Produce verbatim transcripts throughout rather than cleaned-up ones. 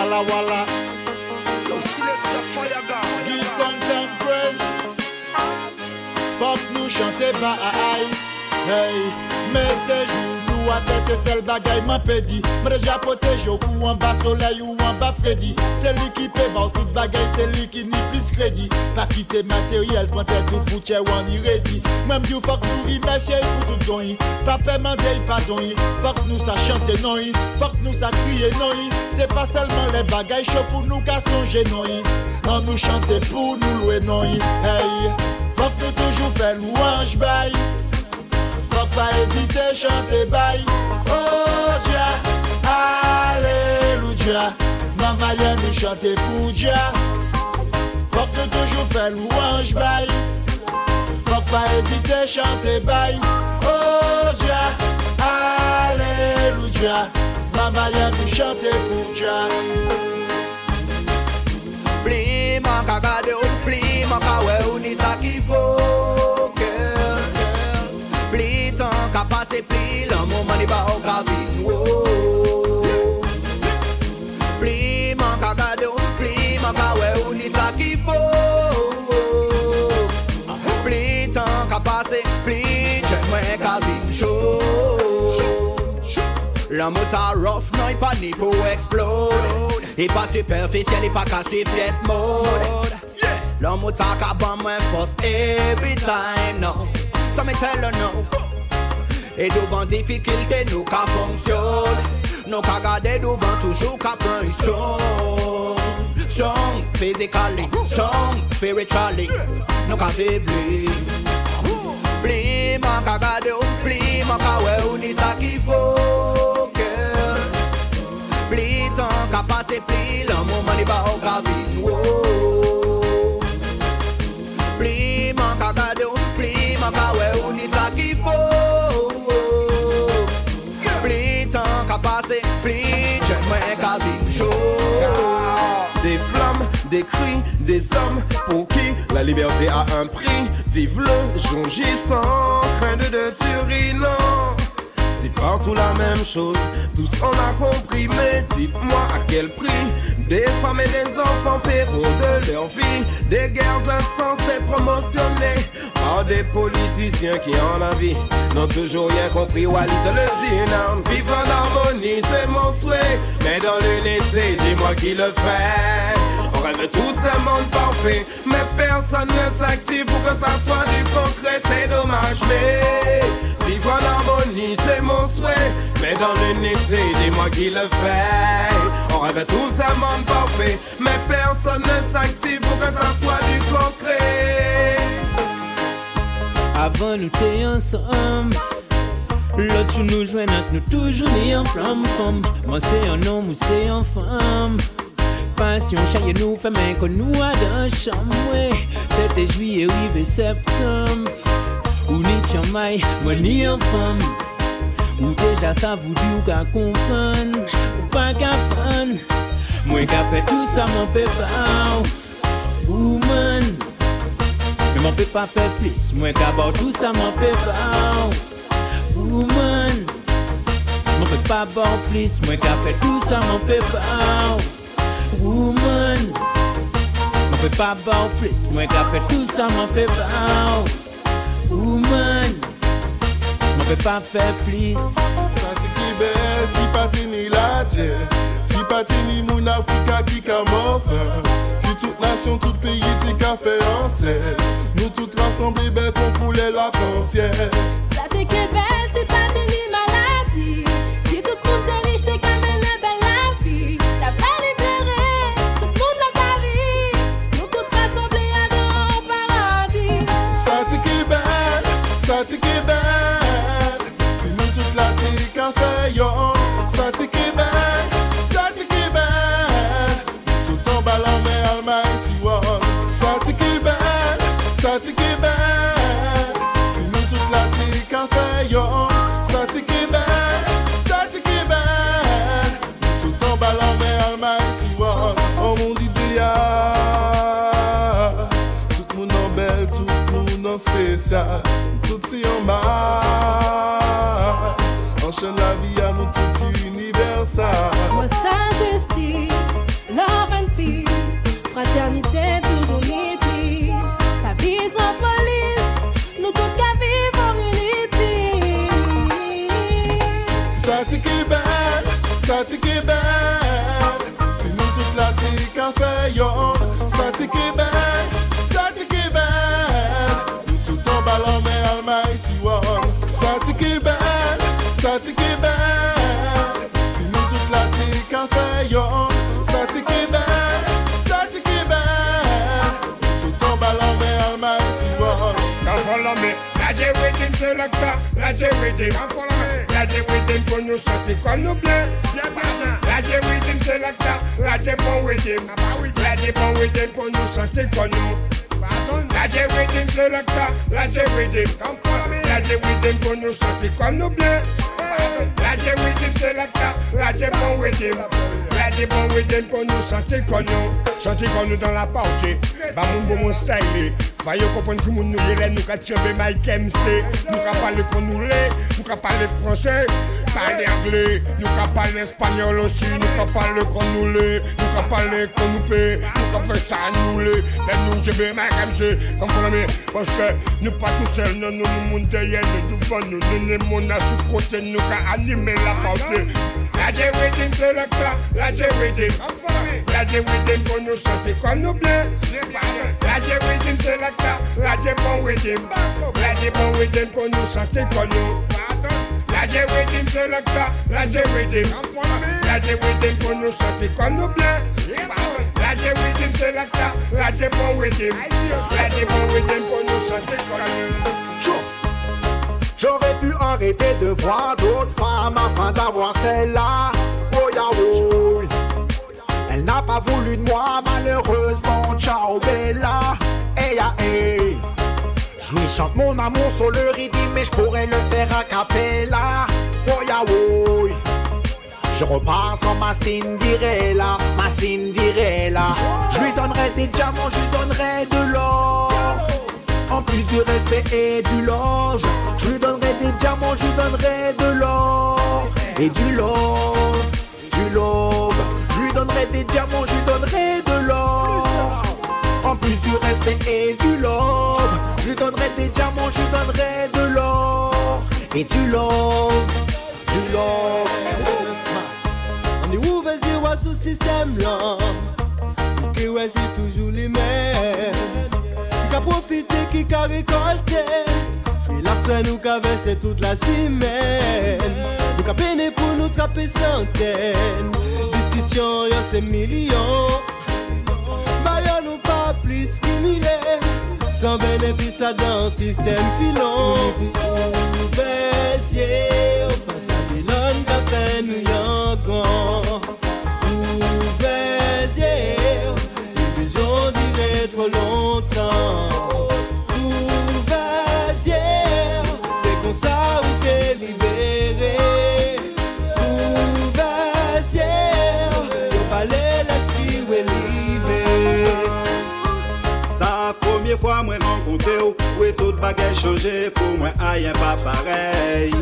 Walla Walla. Yo, select the fire guard. Give thanks and praise. Faut que nous chanter baï. Hey, mettez genoux à terre, c'est celle bagaille m'a pédi. M'ai déjà protégé au bout en bas soleil ou en bas Freddy. C'est lui qui paie bon toute bagaille, c'est lui qui n'y plus crédit. Pas quitter matériel, pointer tout pour tchè ou en y ready. Même du faut que nous remercier pour tout don. Pas paiement d'œil, pas don. Faut que nous ça chante non. Faut que nous ça crie non. C'est pas seulement les bagailles chauds pour nous qu'à songer non. On nous chante pour nous louer non. Hey, faut que nous toujours fait louange bail. Faut pas hésiter, chanter bail. Oh Jah, Alléluia. Maman y'a nous chanter pour Jah. Faut que toujours faire louange bail. Faut pas hésiter, chanter bail. Oh Jah, Alléluia. Maman y'a nous chanter pour Jah. Pli man ka gade ou, pli man ka we ou ni sa ki fò. Tant qu'à passer pli, l'amour m'en est pas au cabine. Pli, m'en qu'à garder ou pli, m'en qu'à ouais ou ni ça qu'il faut. Pli, tant qu'à passer pli, j'aime moins cabine chaud. L'amour t'a rough, non, il pas ni pour explode. Il pas superficiel, il pas cassé pièce mode. L'amour t'a qu'à ban moins force every time, non. Ça me tell or no. Et devant difficulté, nous qu'à fonctionne. Nous qu'à garder devant toujours qu'à prendre strong. Strong, physically, strong, spiritually. Nous qu'à vivre lui. Pli, man qu'à garder ou pli, man qu'à ouais ou ni ça qu'il faut. Pli, tant qu'à passer pli, l'amour m'en est pas au cabine. Pli, man qu'à garder ou pli, man qu'à ouais ou ni ça qu'il faut. Passer pli, j'aime moins cabine chaud. Des flammes, des cris, des hommes pour qui la liberté a un prix. Vive le jour J sans crainte de tuerie, non. C'est partout la même chose, tous on a compris. Mais dites-moi à quel prix des femmes et des enfants paieront de leur vie. Des guerres insensées promotionnées par des politiciens qui en la vie n'ont toujours rien compris. Wally te le dit, non. Vivre en harmonie c'est mon souhait, mais dans l'unité dis-moi qui le fait. On rêve tous d'un monde parfait, mais personne ne s'active pour que ça soit du concret. C'est dommage, mais vivre en harmonie c'est mon souhait, mais dans l'unité dis-moi qui le fait. On rêve tous d'un monde parfait, mais personne ne s'active pour que ça soit du concret. Avant nous t'es ensemble, l'autre tu nous joins avec nous toujours ni en flamme. Moi c'est un homme ou c'est une femme. Passion chaye nous fait main que nous a dans chambre. C'était juillet, rive septembre. Ou ni chamaille, moi ni en femme. Ou déjà ça vous dit ou qu'à comprendre, ou pas qu'à fan. Moi qu'à fait tout ça mon pépin, woman. Mais mon pépin fait plus, moi qu'à boire tout ça mon pépin, woman. Mon pépin boire plus, moi qu'à fait tout ça mon pépin, woman. Mon pépin boire plus, moi qu'à fait tout ça mon pépin, woman. Mon pépin fait plus. Santi qui belle, si pati ni la dje. Si pati ni moun Afrika qui ka morfe. Si toute nation, tout pays ti ka fe ansel. Nous tout rassemblés belle kon poule l'arc-en-ciel. Santi qui belle, si pati ni maladi. Si tout moun te riche te ka mene belle la vie. La pa libéré, tout moun la ka vie. Nous tout rassemblés a dans paradis. Santi qui belle, Santi qui belle. Yo, ça t'y qui belle, ça t'y qui belle. Tout en ballant mais almighty wall. Ça t'y qui belle, ça t'y qui belle. Si nous toute la t'y qu'à fait, yo. Ça t'y qui belle, ça t'y qui belle. Tout en ballant mais almighty wall. Oh mon idéal, tout le monde en belle, tout le monde en spécial. Tout si en mal. Enchaîne la vie à nous tout universel. Moi ça justice, bel, sa ti ki bel. Si nou tout la ti ka fe yon, sa ti ki bel, sa ti ki bel. Nou tout an balan men almighty one, sa ti ki bel, sa ti ki bel. Si nou tout la ti ka fe yon, sa ti ki bel, sa ti ki bel. Nou tout an balan men almighty one. Now follow me, la je waiting selecta, la je waiting. Now follow me, la je waiting pour nous sortir comme nous plaît. La je waiting selecta, la je bon waiting. La je bon waiting pour nous sortir comme nous. La je waiting selecta, la je waiting. Come follow me, la je waiting pour nous sortir comme nous plaît. La je waiting selecta, la je bon waiting. La je bon waiting pour nous sortir comme nous, sortir comme nous dans la partie. Bah mon beau mon style. Voyez comprendre que nous nous nous ca tirer Mike M C, nous ca parler congolais, nous ca parler français, parler anglais, nous ca parler espagnol aussi, nous ca parler congolais, nous ca parler congolais, nous ca faire ça nous les, même nous tirer Mike M C, comprenez parce que nous pas tout seul, nous nous monde derrière nous devant nous, nous nous monde à sous côté nous ca animer la partie. La je waiting c'est la classe, la je waiting, la je waiting pour nous sortir comme nous bien. La je waiting c'est la classe, la je bon waiting, la je bon waiting pour nous sortir comme nous. La je waiting c'est la classe, la je waiting, la je waiting pour nous sortir comme nous bien. La je waiting c'est la classe, la je bon waiting, la je bon waiting pour nous sortir comme nous. J'aurais pu arrêter de voir d'autres femmes afin d'avoir celle-là. Oh yaoui. Elle n'a pas voulu de moi, malheureusement. Ciao Bella. Hey ya hey. Je lui chante mon amour sur le rythme, mais je pourrais le faire a cappella. Oh yaoui. Je repars sans ma Cinderella, ma Cinderella. Je lui donnerai des diamants, je lui donnerai de l'or. En plus du respect et du love, je lui donnerai des diamants, je lui donnerai de l'or. Et du love, du love. Je lui donnerai des diamants, je lui donnerai de l'or. En plus du respect et du love, je lui donnerai des diamants, je lui donnerai de l'or. Et du love, du love. On est où, vas-y, on va sous système là. Que vas-y, toujours les mêmes. Profiter qui qu'a récolté. Fui la soin nous qu'a versé toute la semaine. Nous qu'a peiné pour nous trapper centaines. Discussion y'a ces millions. Bayon nous pas plus qu'imilé. Sans bénéfice à dans système filon. Nous baisier. On passe la bilonne qu'a fait nous y'en con. Nous baisier. L'illusion durait trop longtemps. Fois moi rencontré où tout bagage changé pour moi rien pas pareil.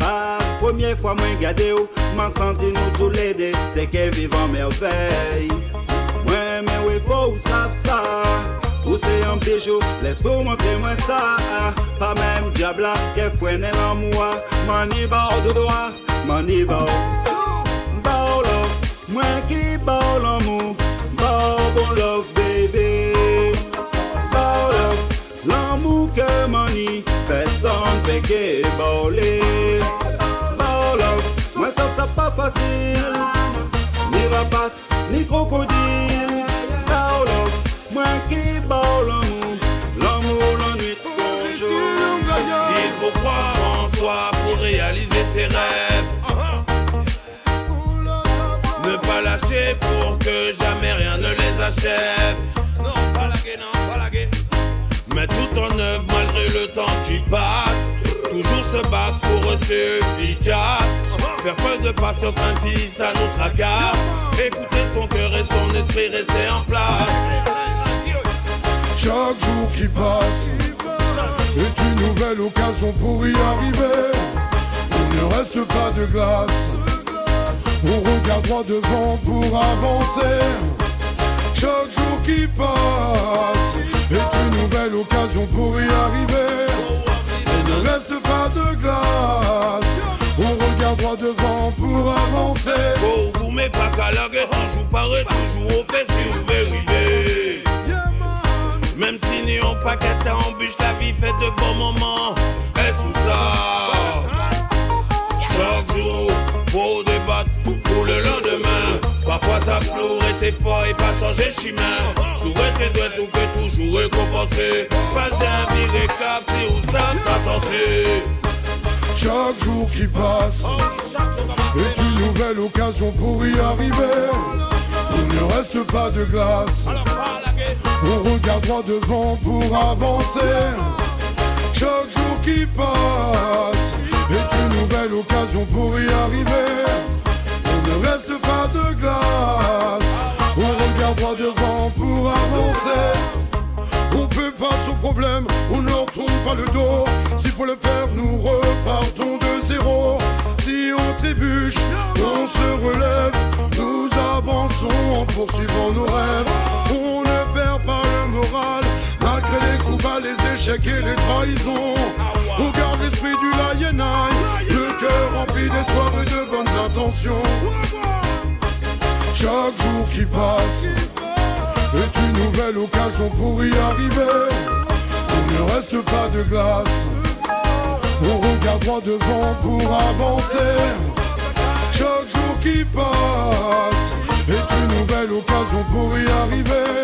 Pas première fois moi regardé où m'en senti nous tous les deux t'es que vivant merveille. Moi mais ouais faut savent ça. Où c'est un petit jour laisse vous montrer moi ça. Pas même diable qui freine l'amour mani bord de droit mani bord. Bord love moi qui bord l'amour bord bon love baby. L'amour que manie, personne peut que baller. Baller, moi ça ça pas facile. Ni rapace, ni crocodile. Baller, moi qui balle l'amour, l'amour l'ennui toujours. Il faut croire en soi pour réaliser ses rêves. Ne pas lâcher pour que jamais rien ne les achève. Non, pas la gueule, non, pas la gueule. Mais tout en œuvre malgré le temps qui passe. Toujours se battre pour rester efficace. Faire preuve de patience même si ça nous tracasse. Écouter son cœur et son esprit rester en place. Chaque jour qui passe est une nouvelle occasion pour y arriver. On ne reste pas de glace. On regarde droit devant pour avancer. Chaque jour qui passe est une nouvelle occasion pour y arriver. On ne reste pas de glace. On regarde droit devant pour avancer. mais pas qu'à la guerre, on joue pareil, toujours au fait, si vous vérifiez. Même si n'y on pas qu'à ta embûche, la vie fait de bons moments. Et sous ça, chaque jour, faut débattre pour le lendemain. Parfois ça floue, t'es fort et pas changer chemin. Sourire tes doigts tout que toujours récompensé. Pas d'un viré cap, si ou ça, ça censé. Chaque jour qui passe est une nouvelle occasion pour y arriver. Il ne reste pas de glace, on regarde droit devant pour avancer. Chaque jour qui passe est une nouvelle occasion pour y arriver. On ne reste pas de glace, on regarde droit devant pour avancer. On peut face aux problèmes, on ne retourne pas le dos. S'il faut le faire, nous repartons de zéro. Si on trébuche, on se relève. Nous avançons en poursuivant nos rêves. On ne perd pas le moral, malgré les coups bas, les échecs et les trahisons. On garde l'esprit du lion eye, le cœur rempli d'espoir et de bonnes intentions. Chaque jour qui passe est une nouvelle occasion pour y arriver. On ne reste pas de glace, on regarde droit devant pour avancer. Chaque jour qui passe est une nouvelle occasion pour y arriver.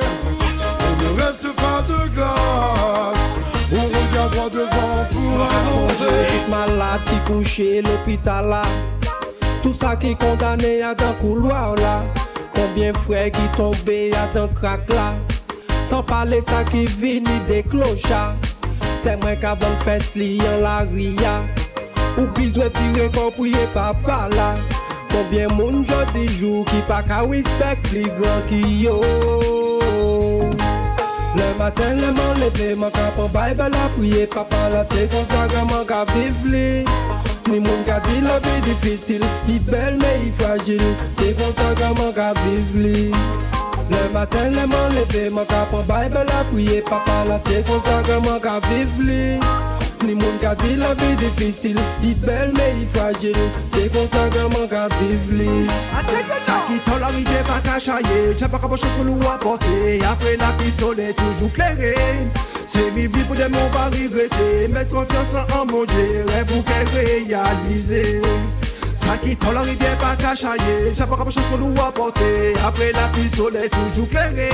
On ne reste pas de glace, on regarde droit devant pour avancer. Tout malade qui couché l'hôpital là, tout ça qui condamné à dans couloir là. Combien frères qui tombé à dans crack là, sans parler ça qui vit ni des clochards. C'est moi qui avons fait sli en la ria. Ou besoin tirer comprier papa là. Combien moun jodi jour qui pas ka respect les grands qui yo. Le matin le mon levé mon capon Bible la prier papa là c'est comme ça gamin ka vivre. Ni moun ka dit la vie difficile, il belle mais il fragile, c'est comme ça gamin ka vivre. Le matin, le mon levé, mon capon Bible la prier papa là c'est comme ça gamin ka vivre. Ni moun ka dit la vie difficile, il belle mais il fragile, c'est comme ça que mon gars vive li. Ça qui t'en l'arrivée pas qu'à chailler, tiens pas qu'à poche trop lourd à porter. Après la pistole est toujours clairée, c'est vivre pour des mots pas regretter. Mettre confiance en mon Dieu, rêve pour qu'elle réalise. Ça qui t'en l'arrivée pas qu'à chailler, tiens pas qu'à poche trop lourd à porter. Après la pistole est toujours clairée,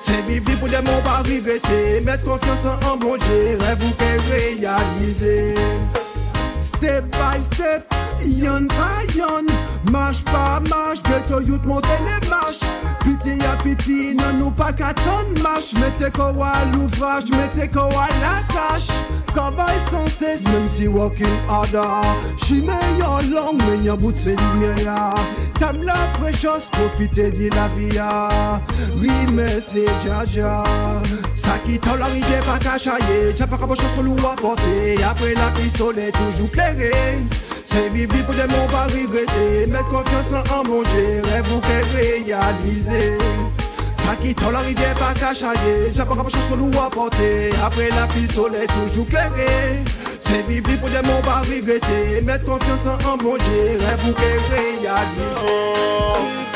c'est vivre pour des mots pas regretter. Mettre confiance en mon Dieu, rêve ou qu'elle réalise. Step by step, yon by yon, marche par marche, de ton youth monter les marches. Petit à petit, non nous pas qu'à ton marche. Mettez corps à l'ouvrage, mettez corps à la tâche. Travail sans cesse, même si working harder. Chimé yon long, mais yon bout de ses lignes. T'aimes la préciose, profitez de la vie. Oui, mais c'est dja dja. Ça qui t'en l'arrivée, pas qu'à chailler. T'as pas qu'à poche trop lourd à porter. Après la pistole est toujours clairée. C'est vivre pour des mots pas regretter. Mettre confiance en mon Dieu, rêve ou qu'elle réalise. Ça qui t'en l'arrivée, pas qu'à chailler. T'as pas qu'à poche trop lourd à porter. Après la pistole est toujours clairée. C'est vivre pour des mots pas regretter. Mettre confiance en mon Dieu, rêve ou qu'elle réalise.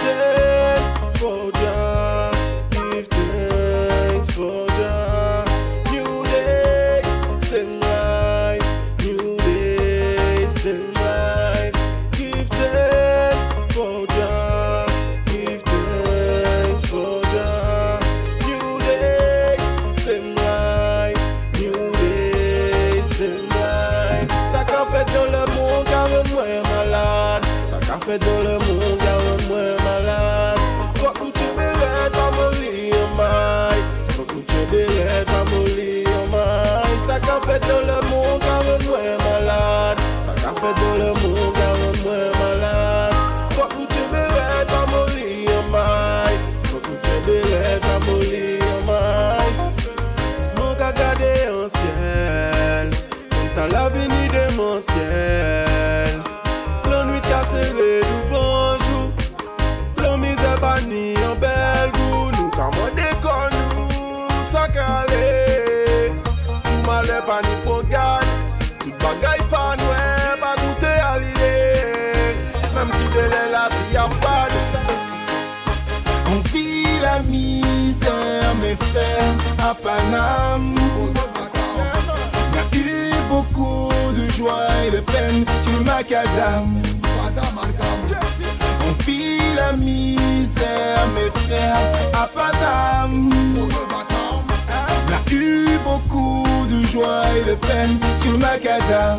Give thanks for Jah, give thanks for Jah. New day, same life, new day, same life. Give thanks for Jah, give thanks for Jah. New day, same life, new day, same life. Ça qu'a fait dans le monde, car moi malade. Ça qu'a fait dans le monde, car moi malade. Faut que tu me rêves à mon lit, oh my. Faut que tu me rêves à mon lit, oh my. Ça qu'a fait dans le monde, car moi malade. Ça qu'a fait dans le monde, car moi malade. Faut que tu me rêves à mon lit, oh my. Faut que tu me rêves à mon lit, oh my. Mon gars gardé en ciel. Dans l'avenir de mon ciel, la nuit casserée du bonjour, la misère bannie en bel goût, nous comme déconne nous, ça calé, tout malais pas ni pour gagner, tout bagaille pas nous, pas goûter à l'idée, même si de la vie a pas de la misère, mes frères, à Paname. Il y a eu beaucoup de joie et de peine sur le macadam. On vit la misère, mes frères, à Paname. Il y a eu beaucoup de joie et de peine sur le macadam.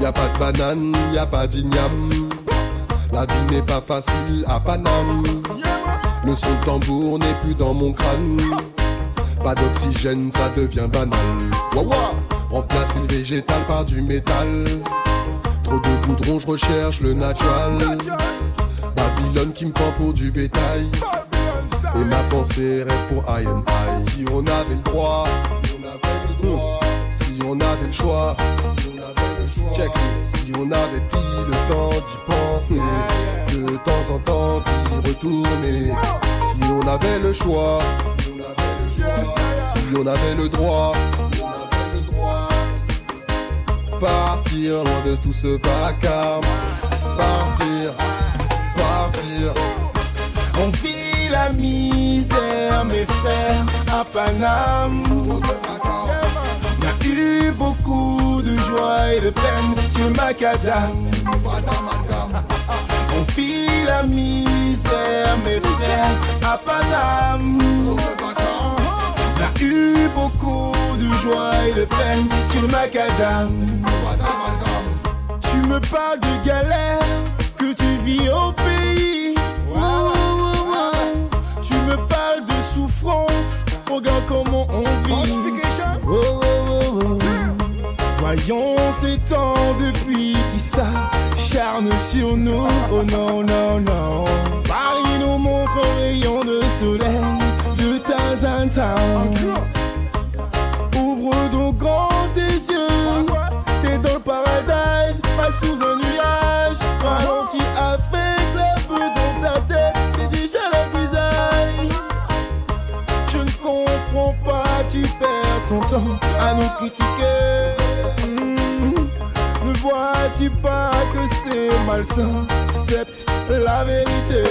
Y'a pas de banane, y'a pas d'igname. La vie n'est pas facile à Paname. Le son de tambour n'est plus dans mon crâne. Pas d'oxygène, ça devient banal. Waouh, remplacer le végétal par du métal. Trop de goudron, je recherche le natural. Babylone qui me prend pour du bétail. Et ma pensée reste pour I am I. Si on avait le droit, si on avait le droit, si on avait le choix. Check. Si on avait pris le temps d'y penser, de temps en temps d'y retourner. Si on avait le choix, si on avait le choix, si on avait le droit, si on avait le droit. Partir loin de tout ce vacarme. Partir, partir. On vit la misère, mes frères, à Paname. Il y a eu beaucoup de joie et de peine sur le macadam. On vit la misère, mes frères, à Paname. Il y a eu beaucoup de joie et de peine sur le macadam. Tu me parles de galère que tu vis au pays. Wow, wow, wow. Tu me parles de souffrance, regarde comment on vit. Oh, voyons ces temps depuis qui s'acharnent sur nous. Oh non, non, non. Paris nous montre un rayon de soleil de temps en temps. Ouvre donc grand tes yeux. T'es dans le paradis, pas sous un nuage. Ralentis avec le feu dans ta tête, c'est déjà le visage. Je ne comprends pas, tu perds ton temps à nous critiquer. Vois-tu pas que c'est malsain, c'est la vérité.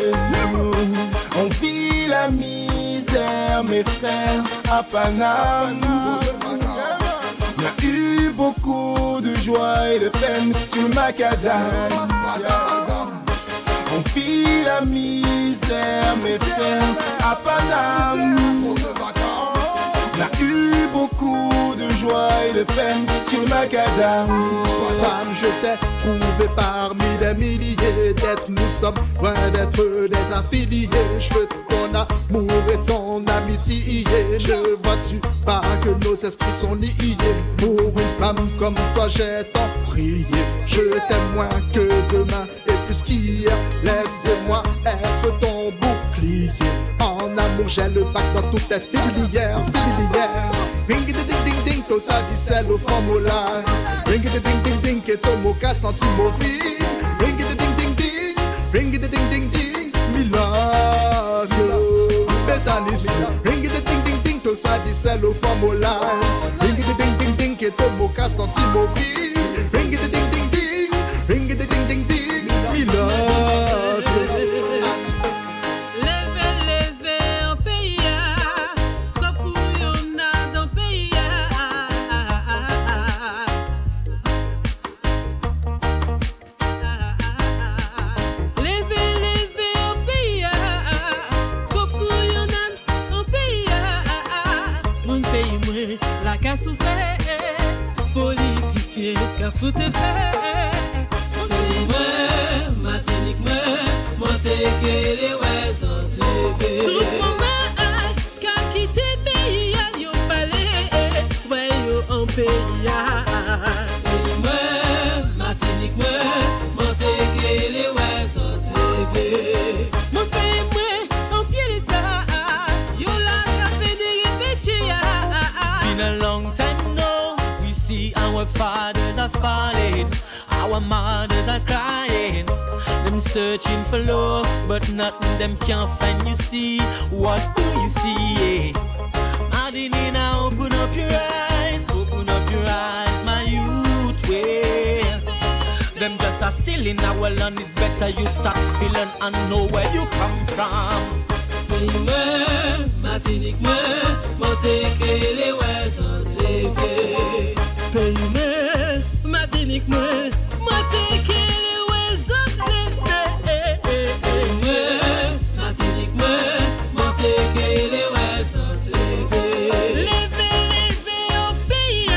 On vit la misère, mes frères, à Paname. Il y a eu beaucoup de joie et de peine sur le macadam. On vit la misère, mes frères, à Paname. Il y a eu beaucoup de joie et de peine sur le macadam. Femme, je t'ai trouvé parmi des milliers d'êtres. Nous sommes loin d'être des affiliés. Je veux ton amour et ton amitié. Ne vois-tu pas que nos esprits sont liés? Pour une femme comme toi, j'ai tant prié. Je t'aime moins que demain et plus qu'hier. Laisse-moi être ton bouclier. En amour, j'ai le bac dans toutes les filières, filières. Ding ding ding ding, tout ça du sel au formulaire. Ding ding ding ding, que ton mocha senti-movie. Ding ding ding ding, ding ding ding ding, me love you, Betanis. Ding ding ding ding, tout ça du sel au formulaire. Ding ding ding ding, que ton mocha senti-movie. Ding ding ding ding, ding ding ding ding, me love you. Souffert, politicien, qu'a foutu faire. Mon pays, moi, Martinique, moi, montez que les ouais sont levés. Tout le monde, qu'a quitté pays, à yon palais, ouais yon en pays. Moi, Martinique, moi, montez que les ouais sont levés. Mon pays, moi, en pied d'état, yon la café de répétition. A long time now, we see our fathers are falling, our mothers are crying. Them searching for love, but nothing them can find. You see, what do you see? Madinina, open up your eyes, open up your eyes, my youth. Well, them just are stealing our land. It's better you start feeling and know where you come from. Martinique me, Martinique me, Martinique et les ouest sont levés. Pays me, Martinique me, Martinique et les ouest sont levés. Pays me, Martinique me, Martinique et les ouest sont levés. Levez, levez en pays,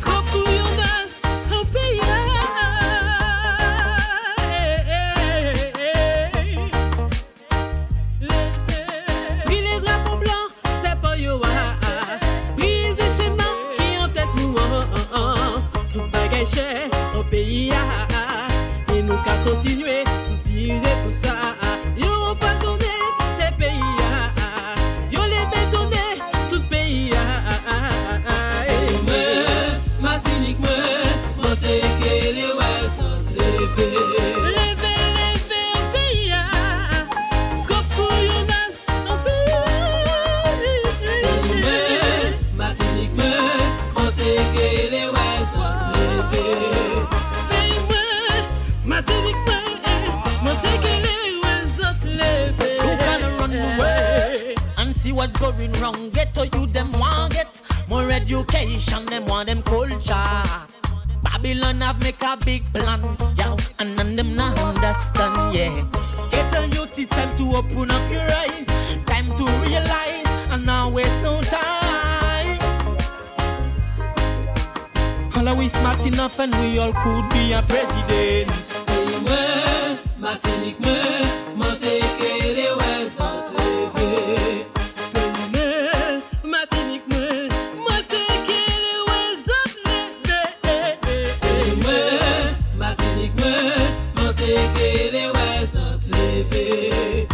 trop pour y'en bas en pays. Puis les drapeaux blancs, c'est pas y'en bas. Puis les schémas qui ont tête nous en. Tout bagay cher en pays. Et nous qu'à continuer, soutirer tout ça. Y'en pas tourner tes pays. What's going wrong? Get to you, them want get more education, them want them culture. Babylon have make a big plan, yeah, and none them not understand, yeah. Get to you, it's time to open up your eyes, time to realize, and now waste no time. All we smart enough and we all could be a president. Hey, me, Martinique, me, Martinique, les ouais, sont levés. Martinique, Martinique, les ouais sont levés.